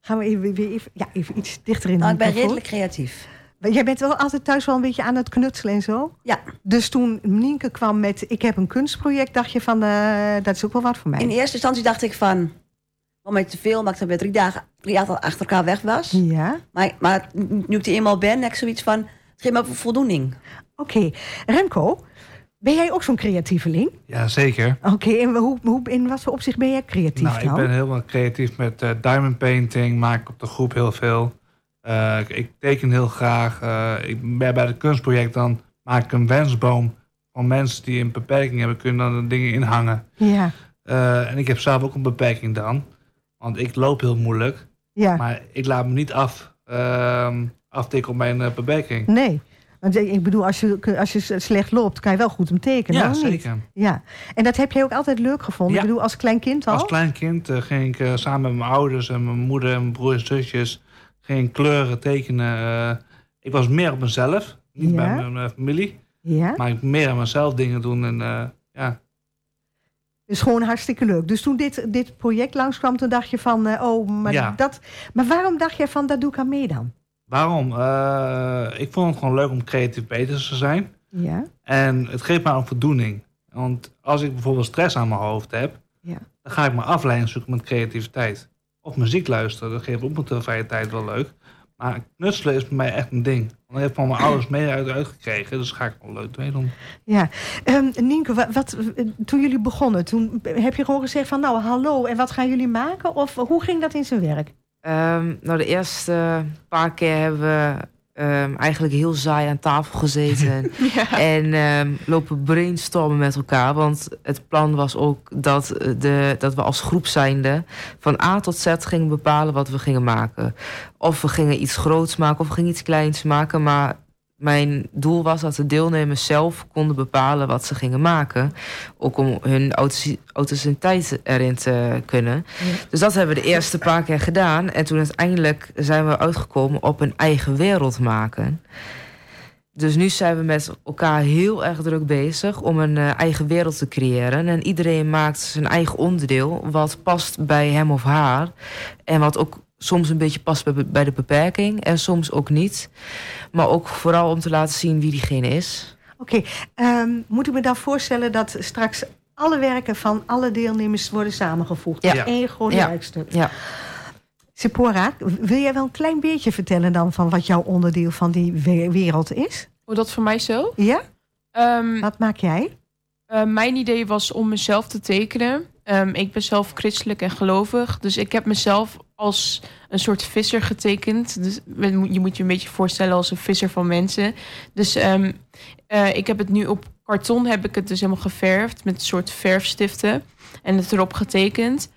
Gaan we even, even, ja, even iets dichter in de microfoon. Nou, ik ben redelijk creatief. Jij bent wel altijd thuis wel een beetje aan het knutselen en zo? Ja. Dus toen Nienke kwam met, ik heb een kunstproject, dacht je van, uh, dat is ook wel wat voor mij. In eerste instantie dacht ik van, om mij te veel, omdat ik dan weer drie dagen drie achter elkaar weg was. Ja. Maar, maar nu ik er eenmaal ben, heb ik zoiets van, het geeft me voldoening. Oké. Okay. Remco, ben jij ook zo'n creatieveling? Ja, zeker. Oké, okay, en hoe, hoe, in wat voor opzicht ben jij creatief nou? Nou, ik ben helemaal creatief met uh, diamond painting, maak ik op de groep heel veel. Uh, ik, ik teken heel graag. Uh, ik ben bij het kunstproject, dan maak ik een wensboom van mensen die een beperking hebben, kunnen dan dingen inhangen. Ja. Uh, en ik heb zelf ook een beperking dan. Want ik loop heel moeilijk. Ja. Maar ik laat me niet af, uh, aftikken op mijn uh, beperking. Nee. Want ik bedoel, als je, als je slecht loopt, kan je wel goed hem tekenen. Ja, zeker. Ja. En dat heb jij ook altijd leuk gevonden? Ja. Ik bedoel, als klein kind al? Als klein kind uh, ging ik uh, samen met mijn ouders en mijn moeder en mijn broers en zusjes geen kleuren tekenen. Uh, ik was meer op mezelf. Niet ja. bij mijn uh, familie. Ja. Maar ik meer aan mezelf dingen doen. En, uh, ja. Dus gewoon hartstikke leuk. Dus toen dit, dit project langskwam, toen dacht je van, Uh, oh, maar, ja. dat, maar waarom dacht jij van, dat doe ik aan mee dan? Waarom? Uh, ik vond het gewoon leuk om creatief bezig te zijn. Ja. En het geeft mij een voldoening. Want als ik bijvoorbeeld stress aan mijn hoofd heb, ja. dan ga ik me afleiding zoeken met creativiteit. Of muziek luisteren, dat geeft ook mijn vrije tijd wel leuk. Maar knutselen is voor mij echt een ding. Dat heb ik van mijn ouders mee uit, uitgekregen, dus ga ik wel leuk mee doen. Ja, um, Nienke, wat, wat, toen jullie begonnen, toen heb je gewoon gezegd van, nou, hallo, en wat gaan jullie maken? Of hoe ging dat in zijn werk? Um, nou, de eerste paar keer hebben we um, eigenlijk heel saai aan tafel gezeten. Ja. En um, lopen brainstormen met elkaar. Want het plan was ook dat, de, dat we als groep zijnde van A tot Z gingen bepalen wat we gingen maken. Of we gingen iets groots maken of we gingen iets kleins maken. Maar mijn doel was dat de deelnemers zelf konden bepalen wat ze gingen maken. Ook om hun authenticiteit erin te kunnen. Ja. Dus dat hebben we de eerste paar keer gedaan. En toen uiteindelijk zijn we uitgekomen op een eigen wereld maken. Dus nu zijn we met elkaar heel erg druk bezig om een uh, eigen wereld te creëren. En iedereen maakt zijn eigen onderdeel wat past bij hem of haar. En wat ook soms een beetje past bij, bij de beperking en soms ook niet. Maar ook vooral om te laten zien wie diegene is. Oké, okay, um, moet ik me dan voorstellen dat straks alle werken van alle deelnemers worden samengevoegd? Ja. ja. Eén groot ja. werkstuk. Ja. Zipora, wil jij wel een klein beetje vertellen dan van wat jouw onderdeel van die wereld is? Oh, dat voor mij zo? Ja? Um, wat maak jij? Uh, mijn idee was om mezelf te tekenen. Um, ik ben zelf christelijk en gelovig. Dus ik heb mezelf als een soort visser getekend. Dus je moet je een beetje voorstellen als een visser van mensen. Dus um, uh, ik heb het nu op karton heb ik het dus helemaal geverfd. Met een soort verfstiften. En het erop getekend.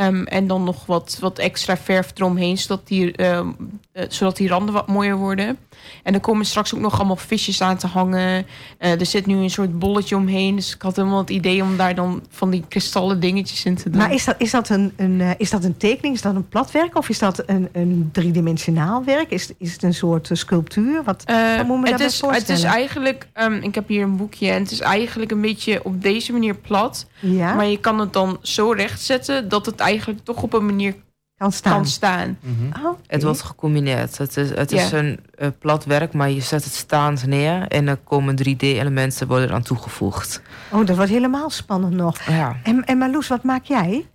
Um, en dan nog wat, wat extra verf eromheen, zodat die, um, uh, zodat die randen wat mooier worden. En er komen straks ook nog allemaal visjes aan te hangen. Uh, er zit nu een soort bolletje omheen. Dus ik had helemaal het idee om daar dan van die kristallen dingetjes in te doen. Maar is dat, is dat, een, een, uh, is dat een tekening? Is dat een platwerk? Of is dat een, een driedimensionaal werk? Is, is het een soort uh, sculptuur? Wat uh, moet me het is, voorstellen? Het is eigenlijk, um, ik heb hier een boekje. En het is eigenlijk een beetje op deze manier plat. Ja? Maar je kan het dan zo recht zetten dat het eigenlijk toch op een manier kan staan. Kan staan. Mm-hmm. Oh, okay. Het wordt gecombineerd. Het is, het yeah. is een uh, plat werk, maar je zet het staand neer en er komen drie D-elementen worden aan toegevoegd. Oh, dat wordt helemaal spannend nog. Ja. En, en Marloes, wat maak jij?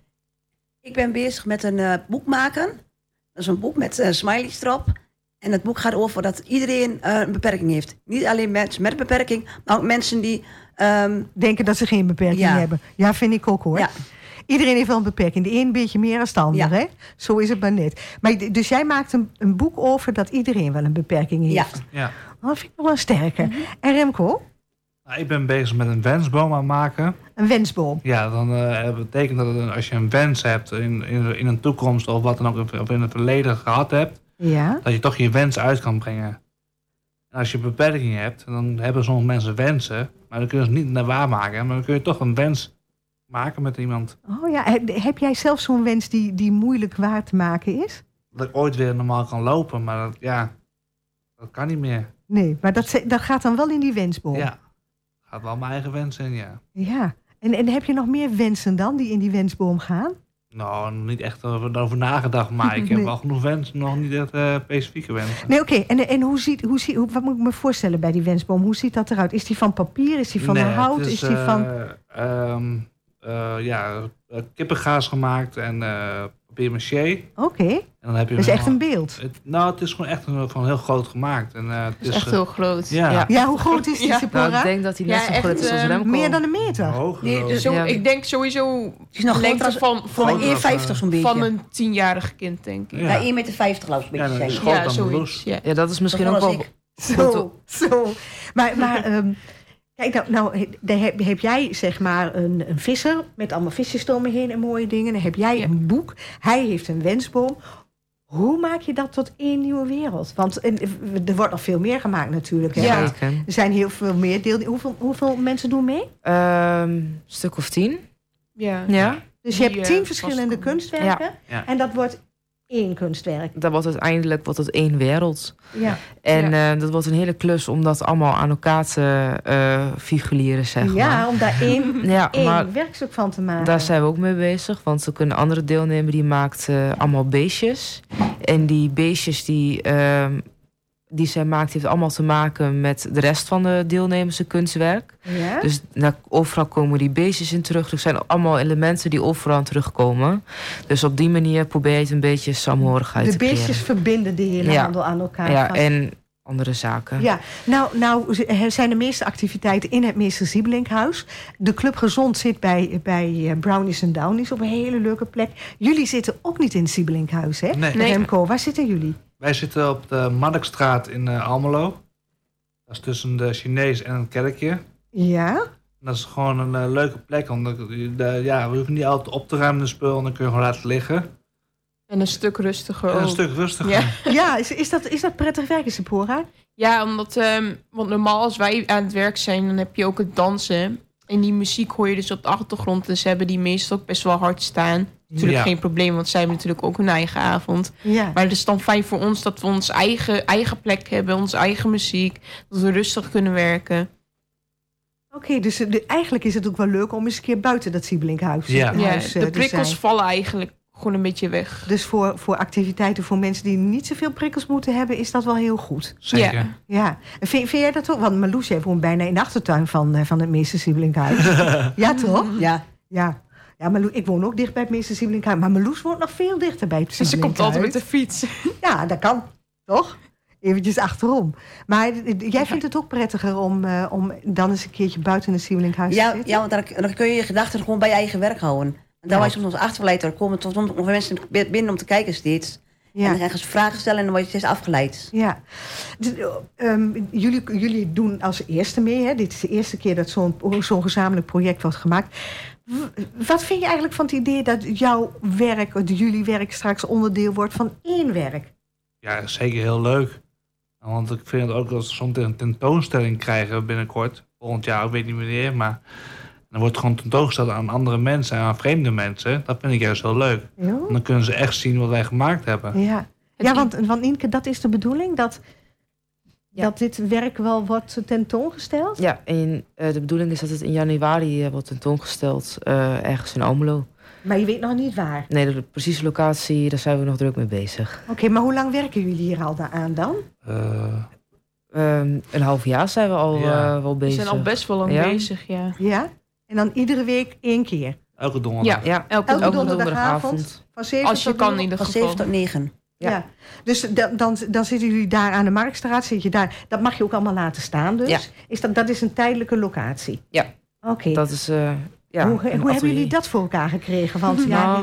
Ik ben bezig met een uh, boek maken. Dat is een boek met uh, smileys erop. En het boek gaat over dat iedereen uh, een beperking heeft. Niet alleen mensen met beperking, maar ook mensen die... Um... denken dat ze geen beperking ja. hebben. Ja, vind ik ook hoor. Ja. Iedereen heeft wel een beperking. De een een beetje meer dan de ander. Ja. Hè? Zo is het maar net. Maar, dus jij maakt een, een boek over dat iedereen wel een beperking heeft. Ja. ja. Dat vind ik wel een sterke. Mm-hmm. En Remco? Nou, ik ben bezig met een wensboom aan maken. Een wensboom? Ja, dan uh, betekent dat het, als je een wens hebt in, in, in een toekomst of wat dan ook of in het verleden gehad hebt, ja. dat je toch je wens uit kan brengen. En als je beperkingen hebt, dan hebben sommige mensen wensen, maar dan kunnen ze niet naar waarmaken. Maar dan kun je toch een wens maken met iemand. Oh ja, heb jij zelf zo'n wens die, die moeilijk waar te maken is? Dat ik ooit weer normaal kan lopen, maar dat, ja, dat kan niet meer. Nee, maar dat, dat gaat dan wel in die wensboom. Ja, gaat wel mijn eigen wens in, ja. Ja, en, en heb je nog meer wensen dan die in die wensboom gaan? Nou, niet echt over nagedacht, maar ik heb nee. wel genoeg wensen, nog niet echt uh, specifieke wensen. Nee, oké. Okay. En, en hoe ziet, hoe ziet, hoe, wat moet ik me voorstellen bij die wensboom? Hoe ziet dat eruit? Is die van papier? Is die van nee, hout? Is, is die uh, van... Um, Uh, ja, kippengaas gemaakt en uh, papier-maché. Oké, okay. Dat is echt een beeld. Het, nou, het is gewoon echt een, van heel groot gemaakt. En, uh, het, het is, is echt uh, heel groot. Ja. Ja. ja, hoe groot is die ja. Zipora? Nou, ik denk dat hij net ja, zo echt, groot is als Remco. Meer dan een meter? Hoog, nee, dus zo, ja. Ik denk sowieso het is nog lengte van, van, van, van, zo'n beetje. Van een tienjarig kind, denk ik. Ja, ja één meter vijftig geloof ik. Ja, dat is groot dan Marloes. Ja. ja, dat is misschien dat ook wel... Zo, zo. Maar... maar um, kijk, nou, nou heb, heb jij zeg maar een, een visser met allemaal visjes eromheen en mooie dingen. Dan heb jij ja. een boek. Hij heeft een wensboom. Hoe maak je dat tot één nieuwe wereld? Want en, er wordt nog veel meer gemaakt natuurlijk. Hè? Ja. Er zijn heel veel meer deelnemers. Hoeveel, hoeveel mensen doen mee? Um, een stuk of tien. Ja. ja. Dus je Die, hebt tien uh, verschillende kunstwerken. Ja. Ja. En dat wordt... één kunstwerk. Dat wordt uiteindelijk wordt het één wereld. Ja. En ja. Uh, dat wordt een hele klus om dat allemaal aan elkaar te uh, figureren, zeg ja, maar. Om daar één, ja, één maar werkstuk van te maken. Daar zijn we ook mee bezig, want er kunnen andere deelnemers die maakt uh, allemaal beestjes. En die beestjes die, uh, die zij maakt, heeft allemaal te maken met de rest van de deelnemers kunstwerk. Ja. Dus nou, overal komen die beestjes in terug. Er zijn allemaal elementen die overal terugkomen. Dus op die manier probeer je het een beetje saamhorigheid te creëren. De beestjes verbinden de hele ja. handel aan elkaar. Ja, vast. En andere zaken. Ja, nou, nou zijn de meeste activiteiten in het Meester Siebelinkhuis. De Klup Gezond zit bij, bij Brownies en Downies op een hele leuke plek. Jullie zitten ook niet in het Siebelinkhuis, hè? Nee. nee. Remco, waar zitten jullie? Wij zitten op de Markstraat in uh, Almelo. Dat is tussen de Chinees en een kerkje. Ja. En dat is gewoon een uh, leuke plek. Want de, de, ja, we hoeven niet altijd op te ruimen de spul. En dan kun je gewoon laten liggen. En een stuk rustiger. En een ook. stuk rustiger. Ja, ja is, is, dat, is dat prettig werken, Zipora? Ja, omdat um, want normaal als wij aan het werk zijn, dan heb je ook het dansen. En die muziek hoor je dus op de achtergrond. Dus hebben die meestal ook best wel hard staan. Natuurlijk ja. geen probleem, want zij hebben natuurlijk ook hun eigen avond. Ja. Maar het is dan fijn voor ons dat we onze eigen, eigen plek hebben, onze eigen muziek. Dat we rustig kunnen werken. Oké, okay, dus de, eigenlijk is het ook wel leuk om eens een keer buiten dat Siebelinkhuis ja. ja, uh, te zijn. De prikkels vallen eigenlijk gewoon een beetje weg. Dus voor, voor activiteiten voor mensen die niet zoveel prikkels moeten hebben, is dat wel heel goed. Zeker. Ja. ja. Vind, vind jij dat ook? Want Marloes, jij woont bijna in de achtertuin van, van het Meester Siebelinkhuis. ja, toch? Ja. ja. Ja, Marloes, ik woon ook dicht bij het Meester Siebelinkhuis. Maar Marloes woont nog veel dichter bij het Siebelinkhuis. Ze komt altijd met de fiets. ja, dat kan. Toch? Eventjes achterom. Maar jij vindt het ook prettiger om, uh, om dan eens een keertje buiten het Siebelinkhuis ja, te zitten? Ja, want dan, dan kun je je gedachten gewoon bij je eigen werk houden. En daar ja. was je soms achtergeleid door komen. Tot om, om mensen binnen om te kijken steeds. Ja. En dan gaan ze vragen stellen en dan word je steeds afgeleid. Ja. De, um, jullie, jullie doen als eerste mee. Hè? Dit is de eerste keer dat zo'n, zo'n gezamenlijk project wordt gemaakt. Wat vind je eigenlijk van het idee dat jouw werk, jullie werk, straks onderdeel wordt van één werk? Ja, zeker heel leuk. Want ik vind het ook dat we soms een tentoonstelling krijgen binnenkort. Volgend jaar, ik weet niet wanneer, maar dan wordt gewoon tentoongesteld aan andere mensen en aan vreemde mensen. Dat vind ik juist heel leuk. Jo. Dan kunnen ze echt zien wat wij gemaakt hebben. Ja, ja want, want Nienke, dat is de bedoeling? Dat, ja. dat dit werk wel wordt tentoongesteld? Ja, en uh, de bedoeling is dat het in januari uh, wordt tentoongesteld uh, ergens in Almelo. Maar je weet nog niet waar? Nee, de precieze locatie, daar zijn we nog druk mee bezig. Oké, okay, maar hoe lang werken jullie hier al aan dan? Uh... Um, een half jaar zijn we al, ja. uh, wel bezig. We zijn al best wel lang ja. bezig, ja. Ja? En dan iedere week één keer? Elke donderdag. Ja, ja. Elke, elke donderdagavond. Van zeven Als je tot kan in ieder geval. Van zeven tot negen. Ja. ja, dus dan, dan, dan zitten jullie daar aan de Markstraat. Zit je daar. Dat mag je ook allemaal laten staan dus? Ja. Is dat, dat is een tijdelijke locatie? Ja. Oké. Okay. Dat is... Uh, Ja, hoe hoe hebben jullie dat voor elkaar gekregen? Want nou, ja,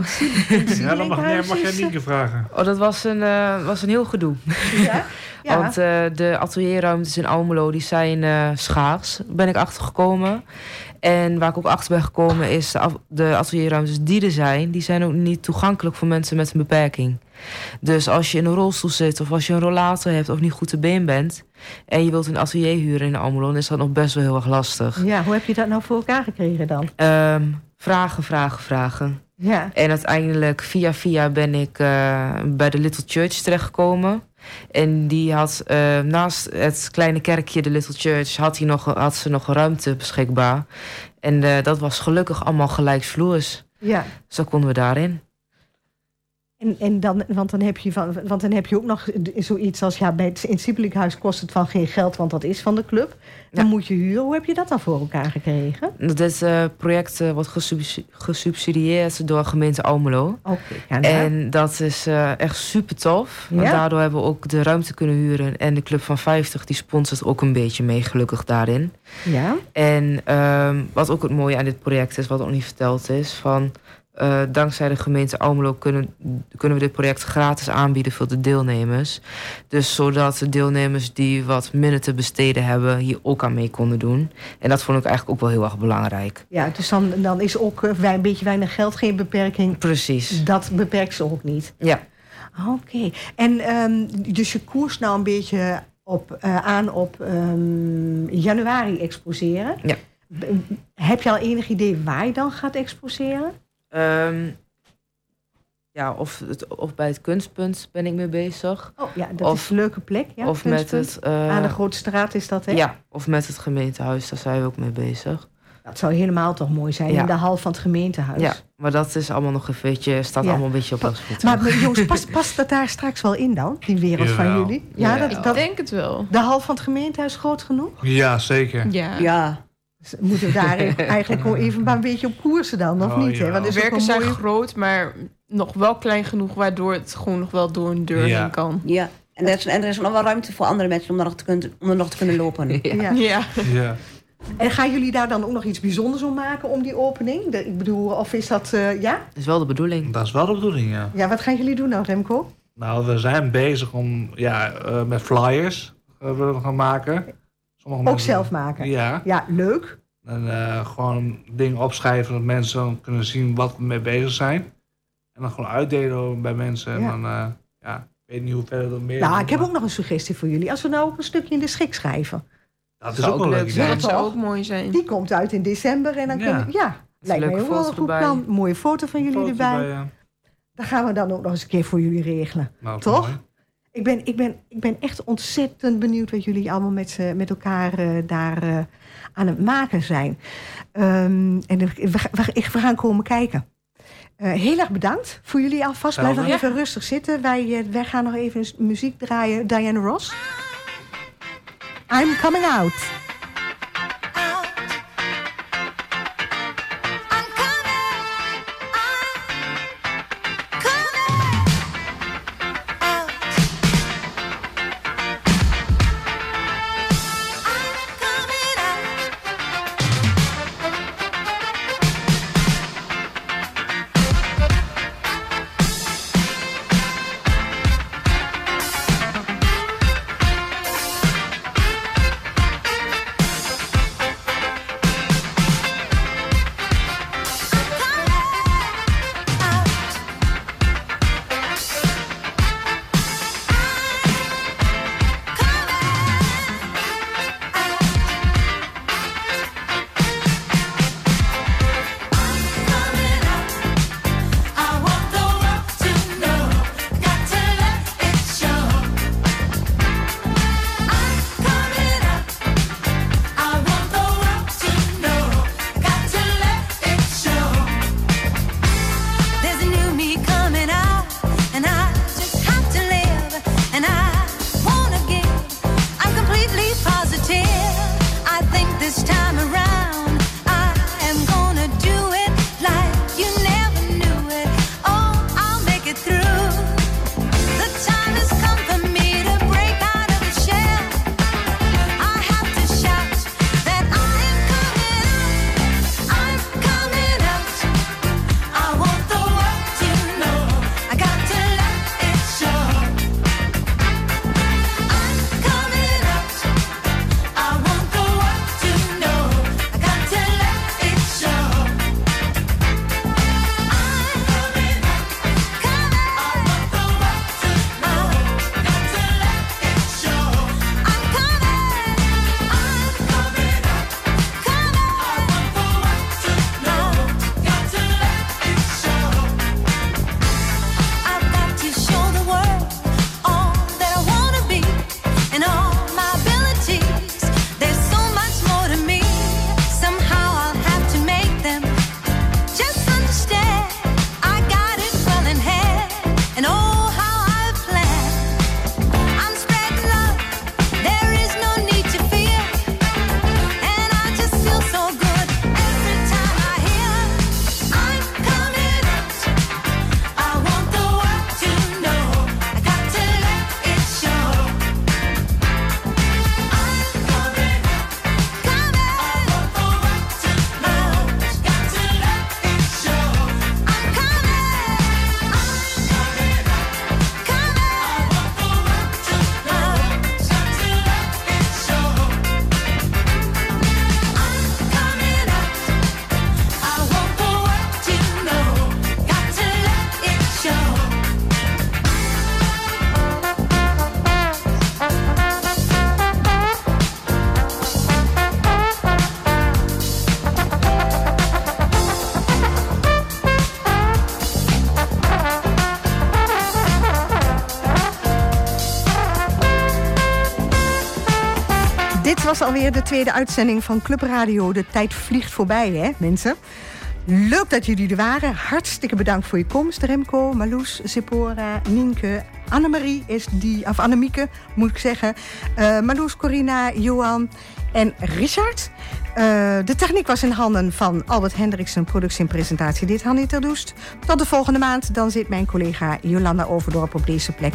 niet, ja, dat mag, nee, mag jij Nienke vragen. Oh, dat was een, uh, was een heel gedoe. Ja? Ja. Want uh, de atelierruimtes in Almelo die zijn uh, schaars, ben ik achtergekomen. En waar ik ook achter ben gekomen is de, de atelierruimtes die er zijn, die zijn ook niet toegankelijk voor mensen met een beperking. Dus als je in een rolstoel zit of als je een rollator hebt of niet goed te been bent en je wilt een atelier huren in Almelo, dan is dat nog best wel heel erg lastig. Ja, hoe heb je dat nou voor elkaar gekregen dan? Um, vragen, vragen, vragen. Ja. En uiteindelijk via via ben ik uh, bij de Little Church terechtgekomen. En die had uh, naast het kleine kerkje, de Little Church, had, die nog, had ze nog een ruimte beschikbaar. En uh, dat was gelukkig allemaal gelijksvloers. Ja. Dus dan konden we daarin. En, en dan, want, dan heb je van, want dan heb je ook nog zoiets als... ja, bij het, in het Siebelinkhuis kost het van geen geld, want dat is van de club. Dan ja. moet je huren. Hoe heb je dat dan voor elkaar gekregen? Dit uh, project uh, wordt gesubsidie- gesubsidieerd door gemeente Almelo. Okay, ja, nou. En dat is uh, echt super tof. Want ja. daardoor hebben we ook de ruimte kunnen huren. En de Club van vijftig, die sponsort ook een beetje mee, gelukkig daarin. Ja. En uh, wat ook het mooie aan dit project is, wat ook niet verteld is... van Uh, dankzij de gemeente Almelo kunnen, kunnen we dit project gratis aanbieden voor de deelnemers. Dus zodat de deelnemers die wat minder te besteden hebben hier ook aan mee konden doen. En dat vond ik eigenlijk ook wel heel erg belangrijk. Ja, dus dan, dan is ook wij, een beetje weinig geld geen beperking. Precies. Dat beperkt ze ook niet. Ja. Oké. Okay. En um, dus je koers nou een beetje op, uh, aan op um, januari exposeren. Ja. B- heb je al enig idee waar je dan gaat exposeren? Um, ja, of, het, of bij het Kunstpunt ben ik mee bezig. Oh ja, dat of, is een leuke plek. Ja, of met het, uh, aan de Grote Straat is dat, hè? Ja, of met het gemeentehuis, daar zijn we ook mee bezig. Dat zou helemaal toch mooi zijn, ja. in de hal van het gemeentehuis. Ja, maar dat is allemaal nog een beetje, staat ja. allemaal een beetje op ons voet. Maar, maar jongens, past, past dat daar straks wel in dan, die wereld Jawel. van jullie? Ja, dat, dat, ik denk het wel. De hal van het gemeentehuis groot genoeg? Ja, zeker. Ja. ja. Moeten we daar eigenlijk gewoon even maar een beetje op koersen dan, of oh, niet? Ja. Hè? Want de werken zijn mooie... groot, maar nog wel klein genoeg... waardoor het gewoon nog wel door een deur ja. heen kan. Ja, en er is, en er is nog wel ruimte voor andere mensen... om er nog te kunnen, om er nog te kunnen lopen. Ja. Ja. Ja. Ja. En gaan jullie daar dan ook nog iets bijzonders om maken... om die opening? De, ik bedoel, of is dat... Uh, ja? Dat is wel de bedoeling. Dat is wel de bedoeling, ja. Ja, wat gaan jullie doen nou, Remco? Nou, we zijn bezig om ja, uh, met flyers uh, willen we gaan maken... Mensen, ook zelf maken? Ja. Ja, leuk. En uh, gewoon dingen opschrijven... dat mensen kunnen zien wat we mee bezig zijn. En dan gewoon uitdelen bij mensen. Ja. En dan, uh, ja, ik weet niet hoe verder dat meer... Nou, ik heb ook nog een suggestie voor jullie. Als we nou ook een stukje in de schik schrijven... Dat, dat is ook, ook leuk. Zijn. Dat zou ook mooi zijn. Die komt uit in december en dan ja. kunnen ja, lijkt me heel wel een goed plan. Mooie foto van jullie foto erbij. Bij, ja. Dat gaan we dan ook nog eens een keer voor jullie regelen. Toch? Mooi. Ik ben, ik, ben, ik ben echt ontzettend benieuwd wat jullie allemaal met, met elkaar uh, daar uh, aan het maken zijn. Um, en we, we, we gaan komen kijken. Uh, heel erg bedankt voor jullie alvast. Blijf nog even rustig zitten. Wij, uh, wij gaan nog even muziek draaien. Diane Ross. I'm coming out. Het was alweer de tweede uitzending van Klup Radio. De tijd vliegt voorbij, hè, mensen? Leuk dat jullie er waren. Hartstikke bedankt voor je komst, Remco, Marloes, Zipora, Nienke. Annemarie is die, of Annemieke, moet ik zeggen. Uh, Marloes, Corina, Johan en Richard. Uh, de techniek was in handen van Albert Hendricks, en productie en presentatie dit Hanny ter doest. Tot de volgende maand, dan zit mijn collega Jolanda Overdorp op deze plek.